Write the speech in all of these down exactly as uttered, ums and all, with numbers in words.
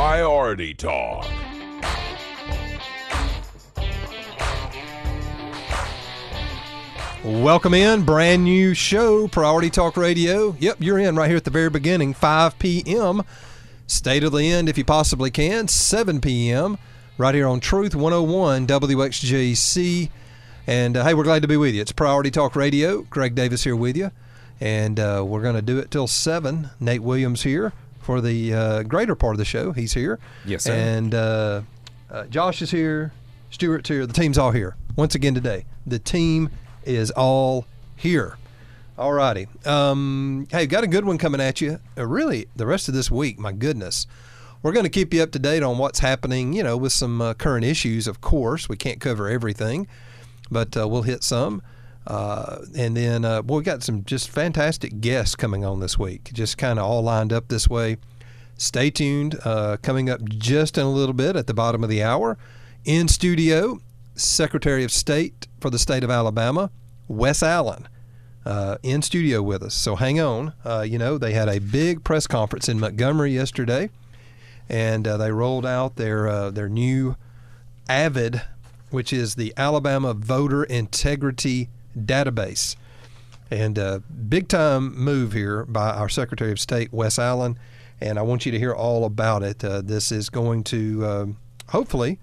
Priority Talk. Welcome in, brand new show, Priority Talk Radio. Yep, you're in right here at the very beginning, five p m State of the End, if you possibly can, seven p m right here on Truth one oh one W X J C. And uh, hey, we're glad to be with you. It's Priority Talk Radio. Greg Davis here with you. And uh, we're going to do it till seven. Nate Williams here for the uh, greater part of the show. He's here. Yes, sir. And uh, uh, Josh is here. Stuart's here. The team's all here. Once again today, the team is all here. All righty. Um, hey, got a good one coming at you. Uh, really, the rest of this week, my goodness. We're going to keep you up to date on what's happening, you know, with some uh, current issues, of course. We can't cover everything, but uh, we'll hit some. Uh, and then, uh, boy, we got some just fantastic guests coming on this week, just kind of all lined up this way. Stay tuned. Uh, coming up just in a little bit at the bottom of the hour, in studio, Secretary of State for the state of Alabama, Wes Allen, uh, in studio with us. So hang on. Uh, you know, they had a big press conference in Montgomery yesterday, and uh, they rolled out their uh, their new AVID, which is the Alabama Voter Integrity Database. And a big time move here by our Secretary of State, Wes Allen, and I want you to hear all about it. Uh, this is going to uh, hopefully,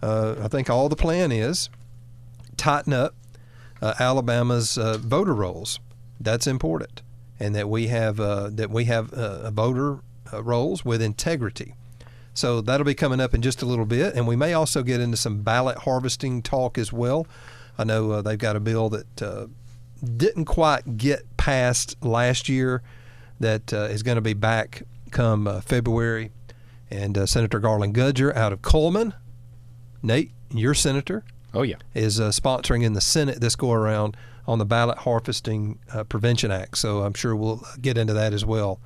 uh, I think all the plan is, tighten up uh, Alabama's uh, voter rolls. That's important, and that we have uh, that we have uh, a voter uh, rolls with integrity. So that'll be coming up in just a little bit, and we may also get into some ballot harvesting talk as well. I know uh, they've got a bill that uh, didn't quite get passed last year that uh, is going to be back come uh, February. And uh, Senator Garland Gudger out of Coleman, Nate, your senator, oh yeah, is uh, sponsoring in the Senate this go-around on the Ballot Harvesting uh, Prevention Act. So I'm sure we'll get into that as well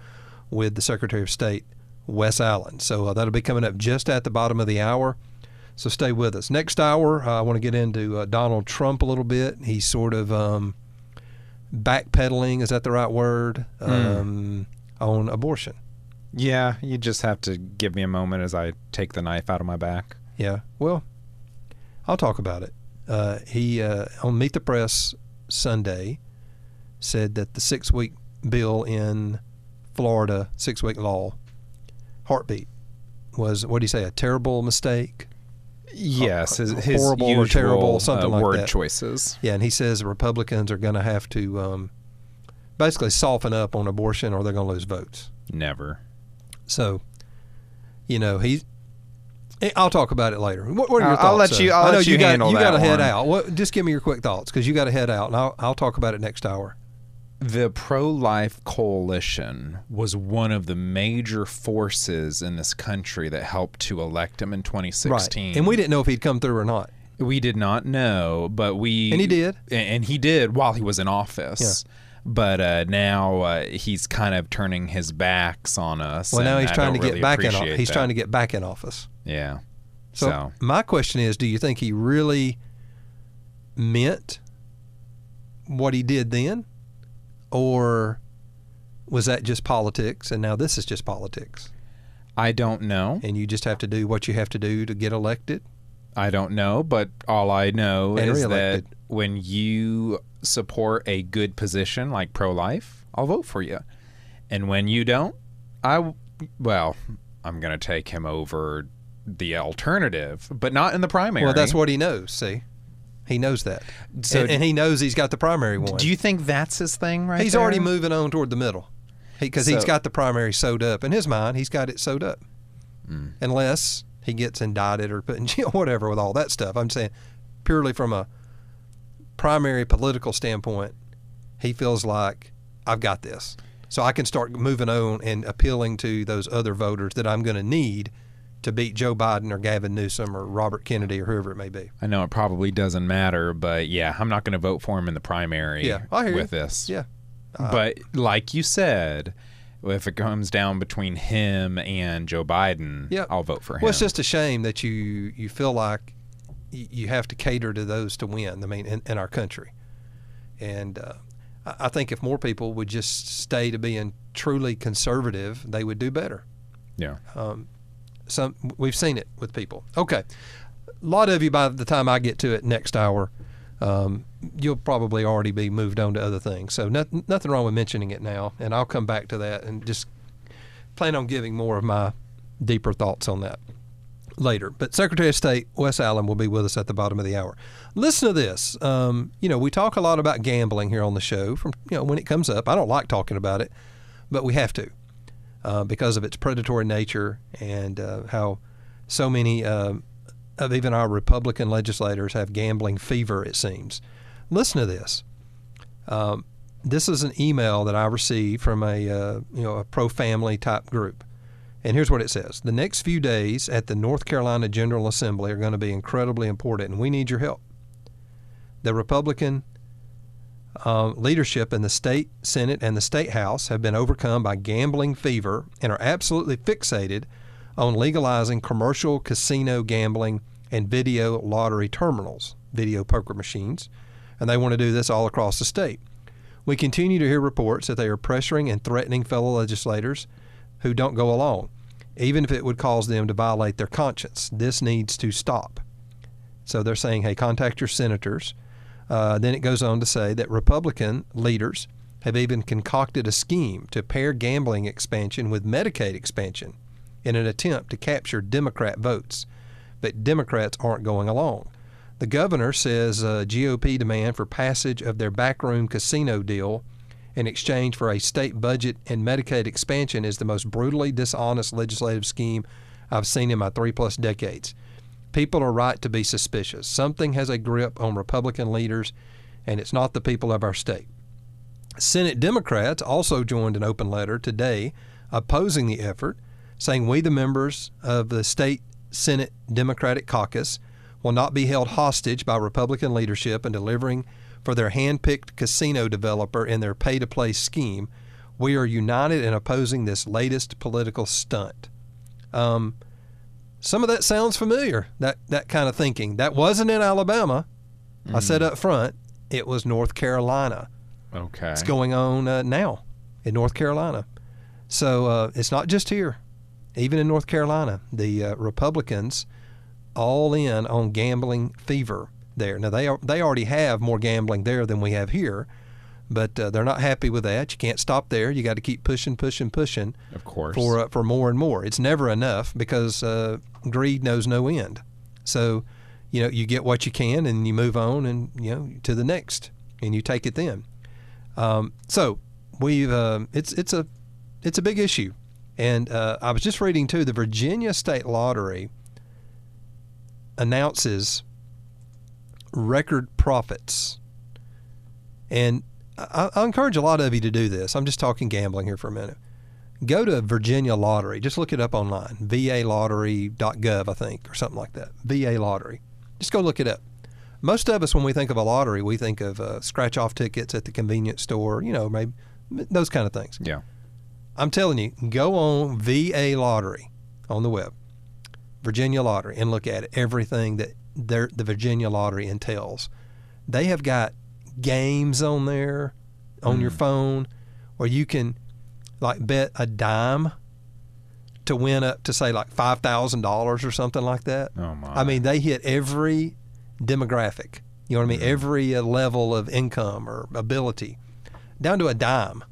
with the Secretary of State, Wes Allen. So uh, that'll be coming up just at the bottom of the hour. So stay with us. Next hour, uh, I want to get into uh, Donald Trump a little bit. He's sort of um, backpedaling, is that the right word, um, mm. on abortion. Yeah, you just have to give me a moment as I take the knife out of my back. Yeah, well, I'll talk about it. Uh, he, uh, on Meet the Press Sunday, said that the six-week bill in Florida, six-week law, heartbeat, was, what do you say, a terrible mistake? Yes, his, his horrible usual, or terrible, something uh, like word that. Choices. Yeah, and he says Republicans are going to have to um, basically soften up on abortion, or they're going to lose votes. Never. So, you know, he. I'll talk about it later. What, what are your uh, thoughts? I'll let you. I'll I know let you, you handle got, you that. You got to head out. What, just give me your quick thoughts, because you got to head out, and I'll, I'll talk about it next hour. The pro-life coalition was one of the major forces in this country that helped to elect him in twenty sixteen. Right. And we didn't know if he'd come through or not. We did not know, but we... And he did. And he did while he was in office. Yeah. But uh, now uh, he's kind of turning his backs on us. Well, now he's I trying to really get back in office. He's that. trying to get back in office. Yeah. So, so my question is, do you think he really meant what he did then? Or was that just politics, and now this is just politics? I don't know. And you just have to do what you have to do to get elected? I don't know, but all I know and is re-elected. that when you support a good position like pro-life, I'll vote for you. And when you don't, I, well, I'm going to take him over the alternative, but not in the primary. Well, that's what he knows, see? He knows that. So, and, and he knows he's got the primary one. Do you think that's his thing right He's there? Already moving on toward the middle because he, so, he's got the primary sewed up. In his mind, he's got it sewed up. Mm. Unless he gets indicted or put in jail, whatever, with all that stuff. I'm saying purely from a primary political standpoint, he feels like, I've got this. So I can start moving on and appealing to those other voters that I'm going to need to beat Joe Biden or Gavin Newsom or Robert Kennedy or whoever it may be. I know it probably doesn't matter, but yeah, I'm not going to vote for him in the primary yeah, I hear with you. this. Yeah. Uh, but like you said, if it comes down between him and Joe Biden, yeah. I'll vote for him. Well, it's just a shame that you, you feel like you have to cater to those to win, I mean, in, in our country. And uh, I think if more people would just stay to being truly conservative, they would do better. Yeah. Um, some we've seen it with people. Okay, a lot of you by the time I get to it next hour, um, you'll probably already be moved on to other things. So nothing, nothing wrong with mentioning it now, and I'll come back to that and just plan on giving more of my deeper thoughts on that later. But Secretary of State Wes Allen will be with us at the bottom of the hour. Listen to this. Um, you know, we talk a lot about gambling here on the show from, you know, when it comes up. I don't like talking about it, but we have to uh, because of its predatory nature and uh, how so many uh, of even our Republican legislators have gambling fever, it seems. Listen to this. Um, this is an email that I received from a, uh, you know, a pro-family type group. And here's what it says. The next few days at the North Carolina General Assembly are going to be incredibly important, and we need your help. The Republican uh, leadership in the state Senate and the state House have been overcome by gambling fever and are absolutely fixated on legalizing commercial casino gambling and video lottery terminals, video poker machines, and they want to do this all across the state. We continue to hear reports that they are pressuring and threatening fellow legislators who don't go along, even if it would cause them to violate their conscience. This needs to stop. So they're saying, hey, contact your senators. Uh, then it goes on to say that Republican leaders have even concocted a scheme to pair gambling expansion with Medicaid expansion in an attempt to capture Democrat votes. But Democrats aren't going along. The governor says uh, G O P demand for passage of their backroom casino deal in exchange for a state budget and Medicaid expansion is the most brutally dishonest legislative scheme I've seen in my three-plus decades. People are right to be suspicious. Something has a grip on Republican leaders, and it's not the people of our state. Senate Democrats also joined an open letter today opposing the effort, saying we, the members of the state Senate Democratic Caucus, will not be held hostage by Republican leadership in delivering for their hand-picked casino developer and their pay-to-play scheme. We are united in opposing this latest political stunt. Um, some of that sounds familiar, that, that kind of thinking. That wasn't in Alabama. Mm. I said up front, it was North Carolina. Okay. It's going on uh, now in North Carolina. So uh, it's not just here. Even in North Carolina, the uh, Republicans all in on gambling fever there. Now, they are, they already have more gambling there than we have here, but uh, they're not happy with that. You can't stop there. You got to keep pushing, pushing, pushing. Of course. For uh, for more and more. It's never enough because uh, greed knows no end. So, you know, you get what you can and you move on and, you know, to the next and you take it then. Um, so we've uh, it's it's a it's a big issue, and uh, I was just reading too. The Virginia State Lottery announces record profits, and I, I encourage a lot of you to do this. I'm just talking gambling here for a minute. Go to Virginia Lottery. Just look it up online, v a lottery dot gov, I think, or something like that. V A Lottery. Just go look it up. Most of us, when we think of a lottery, we think of uh, scratch-off tickets at the convenience store, you know, maybe those kind of things. Yeah. I'm telling you, go on V A Lottery on the web, Virginia Lottery, and look at it. Everything that Their, the Virginia Lottery entails. They have got games on there, on mm. your phone, where you can like bet a dime to win up to say like five thousand dollars or something like that. Oh my. I mean, they hit every demographic, you know what I mean? Mm. Every uh, level of income or ability, down to a dime.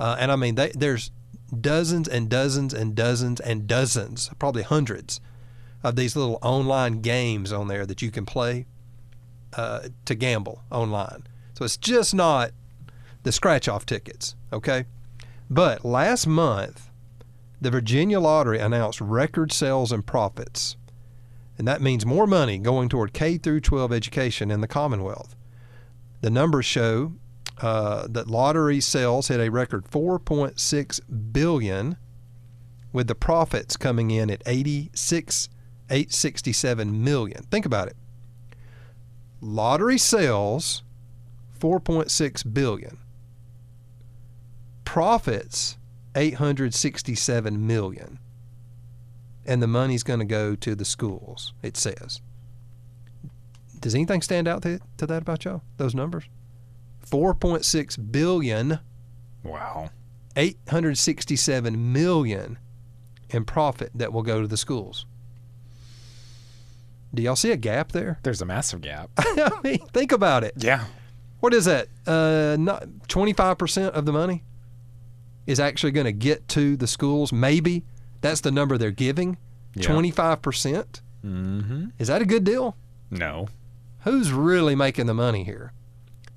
Uh, and I mean, they, there's dozens and dozens and dozens and dozens, probably hundreds of these little online games on there that you can play uh, to gamble online. So it's just not the scratch-off tickets, okay? But last month, the Virginia Lottery announced record sales and profits, and that means more money going toward K through twelve education in the Commonwealth. The numbers show uh, that lottery sales hit a record four point six billion dollars, with the profits coming in at eighty-six eight hundred sixty-seven million dollars. Think about it. Lottery sales, four point six billion dollars. Profits, eight hundred sixty-seven million dollars. And the money's going to go to the schools, it says. Does anything stand out to, to that about y'all, those numbers? four point six billion dollars. Wow. eight hundred sixty-seven million dollars and profit that will go to the schools. Do y'all see a gap there? There's a massive gap. I mean, think about it. Yeah. What is that? Uh, not twenty-five percent of the money is actually going to get to the schools. Maybe that's the number they're giving. Yeah. twenty-five percent? Mm-hmm. Is that a good deal? No. Who's really making the money here?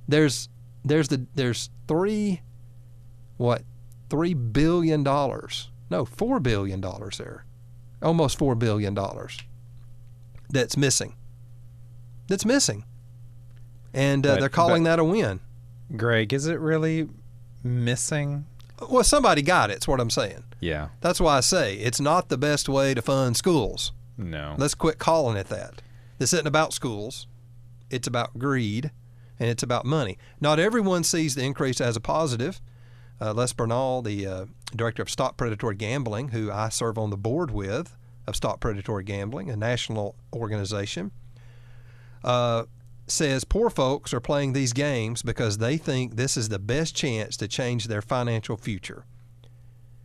There's there's the there's three what three billion dollars? No, four billion dollars there. Almost four billion dollars. That's missing. That's missing. And uh, but, they're calling that a win. Greg, is it really missing? Well, somebody got it, is what I'm saying. Yeah. That's why I say it's not the best way to fund schools. No. Let's quit calling it that. This isn't about schools. It's about greed, and it's about money. Not everyone sees the increase as a positive. Uh, Les Bernal, the uh, director of Stop Predatory Gambling, who I serve on the board with, of Stop Predatory Gambling, a national organization, uh, says poor folks are playing these games because they think this is the best chance to change their financial future.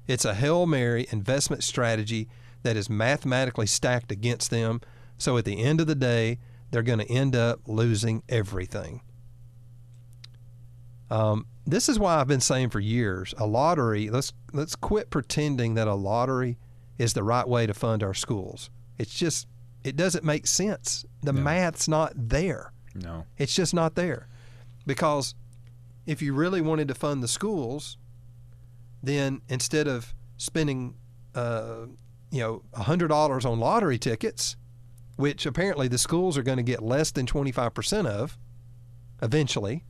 It's a Hail Mary investment strategy that is mathematically stacked against them, so at the end of the day, they're going to end up losing everything. Um, this is why I've been saying for years, a lottery, let's, let's quit pretending that a lottery is the right way to fund our schools. It's just, it doesn't make sense. The no. math's not there. No. It's just not there. Because if you really wanted to fund the schools, then instead of spending, uh, you know, one hundred dollars on lottery tickets, which apparently the schools are going to get less than twenty-five percent of eventually,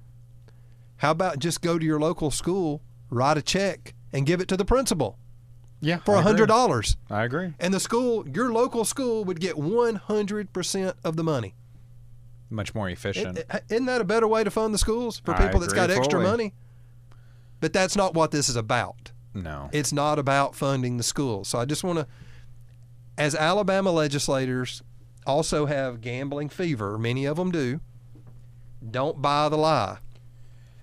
how about just go to your local school, write a check, and give it to the principal yeah, for one hundred dollars. I agree. And the school, your local school, would get one hundred percent of the money. Much more efficient. It, isn't that a better way to fund the schools for people that's got fully. extra money? But that's not what this is about. No. It's not about funding the schools. So I just want to, as Alabama legislators also have gambling fever, many of them do, don't buy the lie.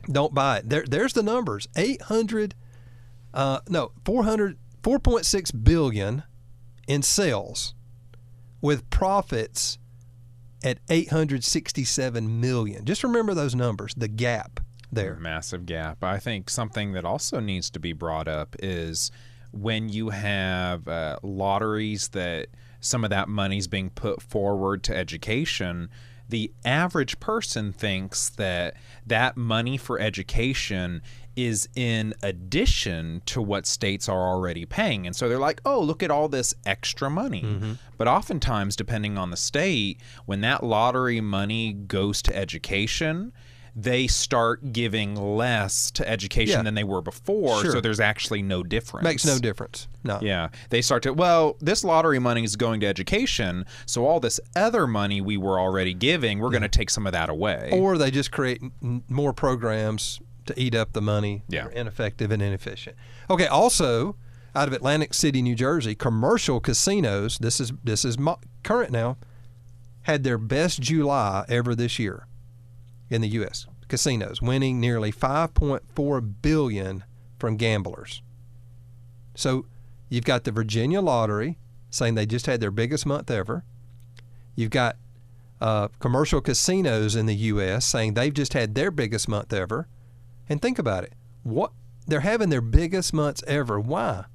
Don't buy it. There, there's the numbers. eight hundred, uh, no, four hundred, four point six billion dollars in sales with profits at eight hundred sixty-seven million dollars. Just remember those numbers, the gap there. Massive gap. I think something that also needs to be brought up is when you have uh, lotteries that some of that money's being put forward to education, the average person thinks that that money for education is in addition to what states are already paying. And so they're like, oh, look at all this extra money. Mm-hmm. But oftentimes, depending on the state, when that lottery money goes to education, they start giving less to education yeah. than they were before, sure. so there's actually no difference. Makes no difference. No. Yeah. They start to, well, this lottery money is going to education, so all this other money we were already giving, we're yeah. going to take some of that away. Or they just create n- more programs to eat up the money. Yeah. They're ineffective and inefficient. Okay, also, out of Atlantic City, New Jersey, commercial casinos, this is, this is mo- current now, had their best July ever this year in the U S Casinos, winning nearly five point four billion dollars from gamblers. So you've got the Virginia Lottery saying they just had their biggest month ever. You've got uh, commercial casinos in the U S saying they've just had their biggest month ever. And think about it. What? They're having their biggest months ever. Why?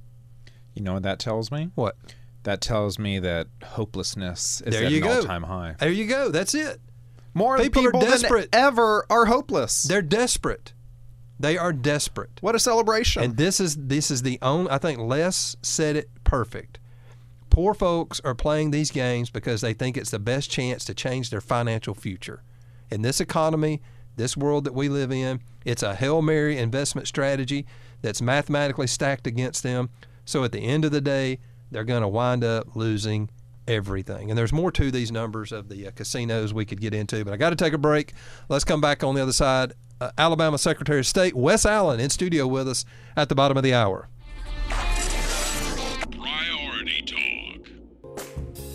You know what that tells me? What? That tells me that hopelessness is at an all-time high. There you go. That's it. More people, people are desperate. than ever are hopeless. They're desperate. They are desperate. What a celebration. And this is this is the only, I think Les said it perfect. Poor folks are playing these games because they think it's the best chance to change their financial future. In this economy, this world that we live in, it's a Hail Mary investment strategy that's mathematically stacked against them. So at the end of the day, they're going to wind up losing everything. And there's more to these numbers of the uh, casinos we could get into, but I got to take a break. Let's come back on the other side. Uh, Alabama Secretary of State Wes Allen in studio with us at the bottom of the hour. Priority Talk.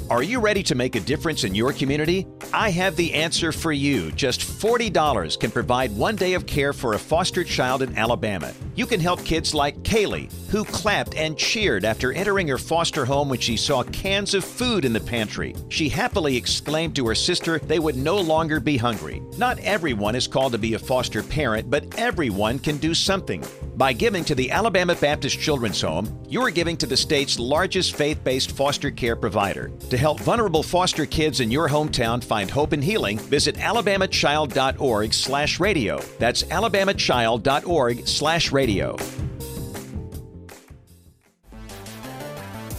Are you ready to make a difference in your community? I have the answer for you. Just forty dollars can provide one day of care for a foster child in Alabama. You can help kids like Kaylee, who clapped and cheered after entering her foster home when she saw cans of food in the pantry. She happily exclaimed to her sister they would no longer be hungry. Not everyone is called to be a foster parent, but everyone can do something. By giving to the Alabama Baptist Children's Home, you're giving to the state's largest faith-based foster care provider. To help vulnerable foster kids in your hometown find hope and healing, visit alabama child dot org slash radio. That's alabama child dot org slash radio.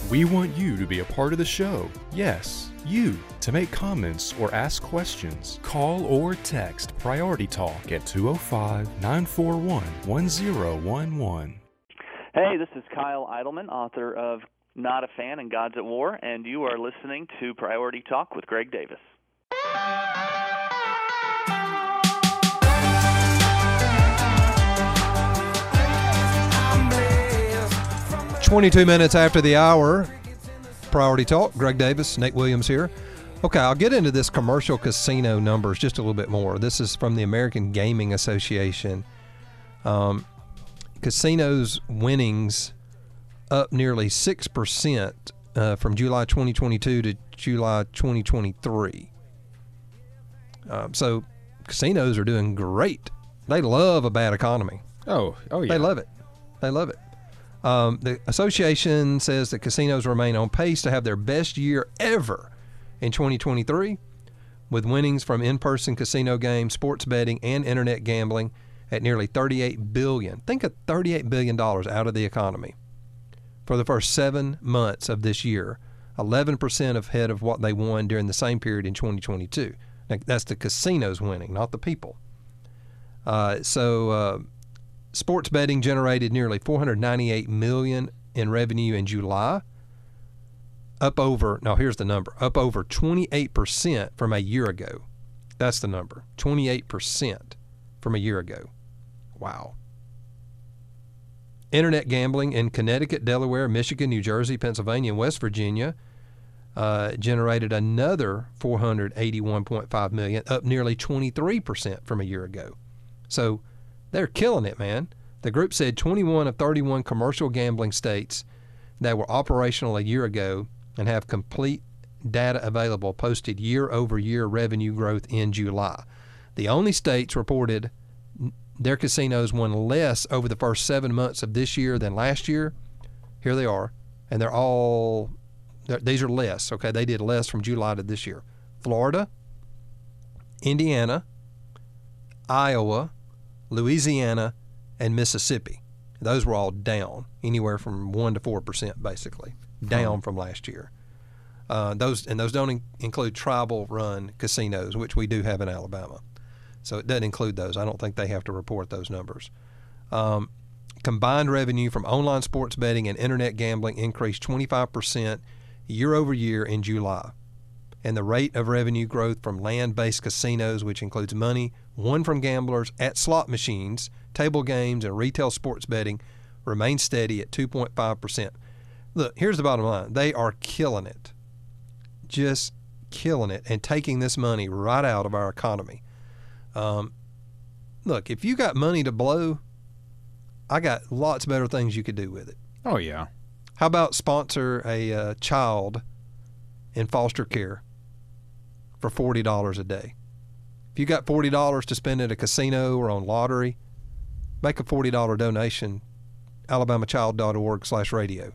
We want you to be a part of the show. Yes, you. To make comments or ask questions, call or text Priority Talk at two oh five, nine four one, one oh one one. Hey, this is Kyle Eidelman, author of Not a Fan and God's at War, and you are listening to Priority Talk with Greg Davis. twenty-two minutes after the hour, Priority Talk, Greg Davis, Nate Williams here. Okay, I'll get into this commercial casino numbers just a little bit more. This is from the American Gaming Association. Um, casinos winnings up nearly six percent uh, from July twenty twenty-two to July twenty twenty-three. Um, so casinos are doing great. They love a bad economy. Oh, oh yeah. They love it. They love it. Um, the association says that casinos remain on pace to have their best year ever in twenty twenty-three, with winnings from in-person casino games, sports betting, and internet gambling at nearly thirty-eight billion dollars. Think of thirty-eight billion dollars out of the economy for the first seven months of this year, eleven percent ahead of what they won during the same period in twenty twenty-two. Now, that's the casinos winning, not the people. Uh, so uh, sports betting generated nearly four hundred ninety-eight million dollars in revenue in July. Up over, no, here's the number, up over twenty-eight percent from a year ago. That's the number, twenty-eight percent from a year ago. Wow. Internet gambling in Connecticut, Delaware, Michigan, New Jersey, Pennsylvania, and West Virginia uh, generated another four hundred eighty-one point five million dollars, up nearly twenty-three percent from a year ago. So they're killing it, man. The group said twenty-one of thirty-one commercial gambling states that were operational a year ago and have complete data available posted year-over-year revenue growth in July. The only states reported their casinos won less over the first seven months of this year than last year. Here they are, and they're all, they're, these are less, okay? They did less from July to this year. Florida, Indiana, Iowa, Louisiana, and Mississippi. Those were all down, anywhere from one to four percent, basically, down from last year. Uh, those and those don't in, include tribal-run casinos, which we do have in Alabama. So it doesn't include those. I don't think they have to report those numbers. Um, combined revenue from online sports betting and internet gambling increased twenty-five percent year-over-year in July. And the rate of revenue growth from land-based casinos, which includes money won from gamblers at slot machines, table games, and retail sports betting, remains steady at two point five percent. Look, here's the bottom line. They are killing it. Just killing it and taking this money right out of our economy. Um, look, if you got money to blow, I got lots better things you could do with it. Oh, yeah. How about sponsor a uh, child in foster care for forty dollars a day? If you got forty dollars to spend at a casino or on lottery, make a forty dollars donation, alabama child dot org slash radio.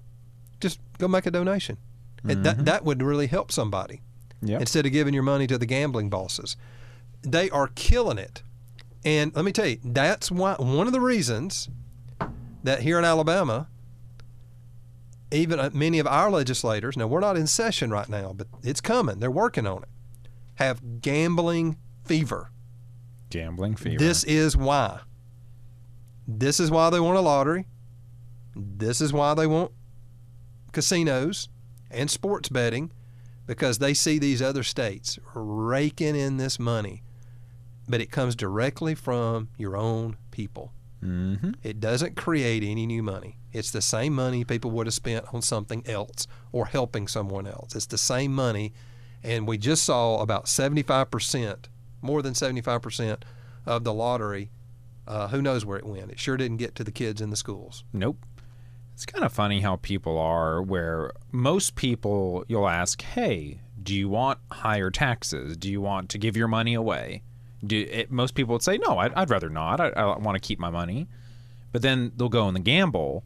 Just go make a donation. Mm-hmm. And that, that would really help somebody. Yep. Instead of giving your money to the gambling bosses. They are killing it. And let me tell you, that's why, one of the reasons that here in Alabama, even many of our legislators, now we're not in session right now, but it's coming, they're working on it, have gambling fever. Gambling fever. This is why. This is why they want a lottery. This is why they want casinos and sports betting, because they see these other states raking in this money, but it comes directly from your own people. Mm-hmm. It doesn't create any new money. It's the same money people would have spent on something else or helping someone else. It's the same money, And we just saw about seventy-five percent, more than seventy-five percent of the lottery. Uh, who knows where it went? It sure didn't get to the kids in the schools. Nope. It's kind of funny how people are, where most people you'll ask, hey, do you want higher taxes? Do you want to give your money away? Do it, most people would say, no, I'd, I'd rather not. I, I want to keep my money. But then they'll go in the gamble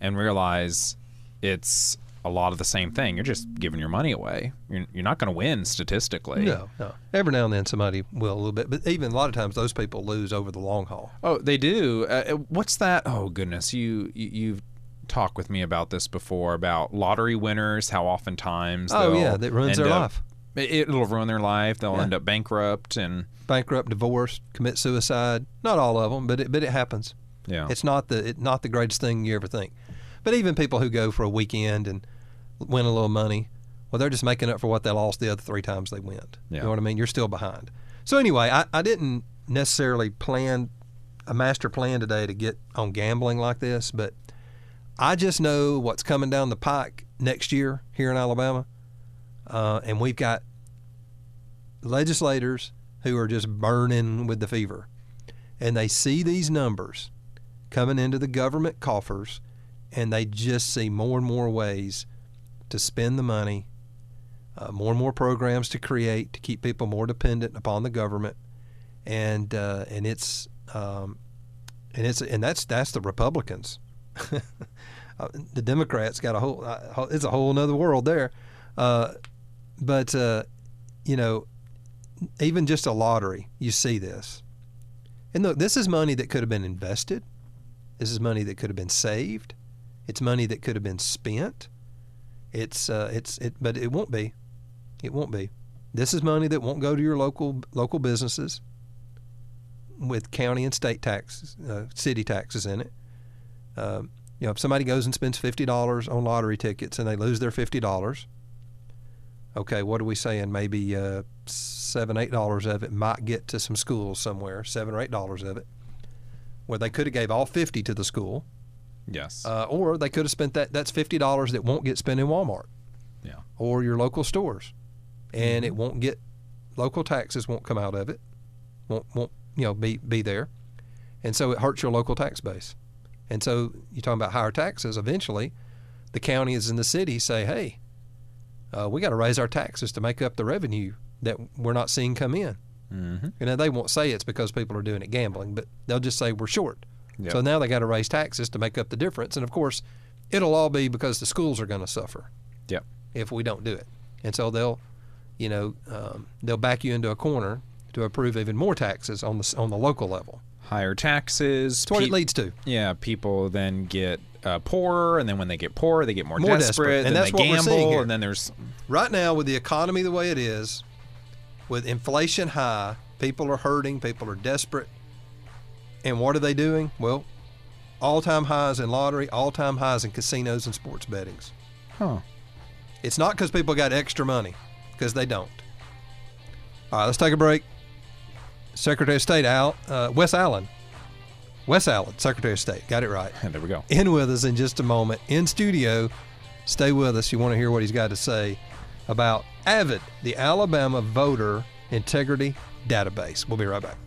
and realize it's a lot of the same thing. You're just giving your money away. You're, you're not going to win statistically. No, no. Every now and then somebody will a little bit. But even a lot of times those people lose over the long haul. Oh, they do. Uh, what's that? Oh, goodness. You, you, you've talked with me about this before, about lottery winners, how oftentimes oh, yeah, that ruins their up, life. It'll ruin their life. They'll yeah. end up bankrupt and bankrupt, divorced, commit suicide. Not all of them, but it, but it happens. Yeah, it's not the it, not the greatest thing you ever think. But even people who go for a weekend and win a little money, well, they're just making up for what they lost the other three times they went. Yeah. You know what I mean? You're still behind. So anyway, I, I didn't necessarily plan a master plan today to get on gambling like this, but I just know what's coming down the pike next year here in Alabama. Uh, and we've got legislators who are just burning with the fever. And they see these numbers coming into the government coffers, and they just see more and more ways to spend the money, uh, more and more programs to create, to keep people more dependent upon the government. And uh, and it's um, and it's and that's that's the Republicans. The Democrats got a whole uh, it's a whole another world there. Uh, but, uh, you know, even just a lottery, you see this. And look, this is money that could have been invested. This is money that could have been saved. It's money that could have been spent. It's uh, it's it, but it won't be. It won't be. This is money that won't go to your local local businesses with county and state taxes, uh, city taxes in it. Um, you know, if somebody goes and spends fifty dollars on lottery tickets and they lose their fifty dollars, okay, what are we saying? Maybe uh, seven dollars, eight dollars of it might get to some schools somewhere, seven dollars or eight dollars of it, where they could have gave all fifty dollars to the school. Yes. Uh, or they could have spent that. That's fifty dollars that won't get spent in Walmart yeah. or your local stores. And mm-hmm. it won't get, local taxes won't come out of it, won't, won't you know, be, be there. And so it hurts your local tax base. And so you're talking about higher taxes. Eventually, the counties and the city say, hey, Uh, we got to raise our taxes to make up the revenue that we're not seeing come in. Mm-hmm. You know, they won't say it's because people are doing it gambling, but they'll just say we're short. Yep. So now they got to raise taxes to make up the difference. And, of course, it'll all be because the schools are going to suffer yep. if we don't do it. And so they'll, you know, um, they'll back you into a corner to approve even more taxes on the, on the local level. Higher taxes. That's what pe- it leads to. Yeah, people then get uh, poorer, and then when they get poorer, they get more, more desperate, desperate, and that's what gamble, we're seeing here. And then there's right now with the economy the way it is, with inflation high, people are hurting, people are desperate, and what are they doing? Well, all-time highs in lottery, all-time highs in casinos and sports bettings. Huh. It's not because people got extra money, because they don't. All right, let's take a break. Secretary of State Al, uh, Wes Allen, Wes Allen, Secretary of State, got it right. And there we go. In with us in just a moment. In studio, stay with us. You want to hear what he's got to say about AVID, the Alabama Voter Integrity Database. We'll be right back.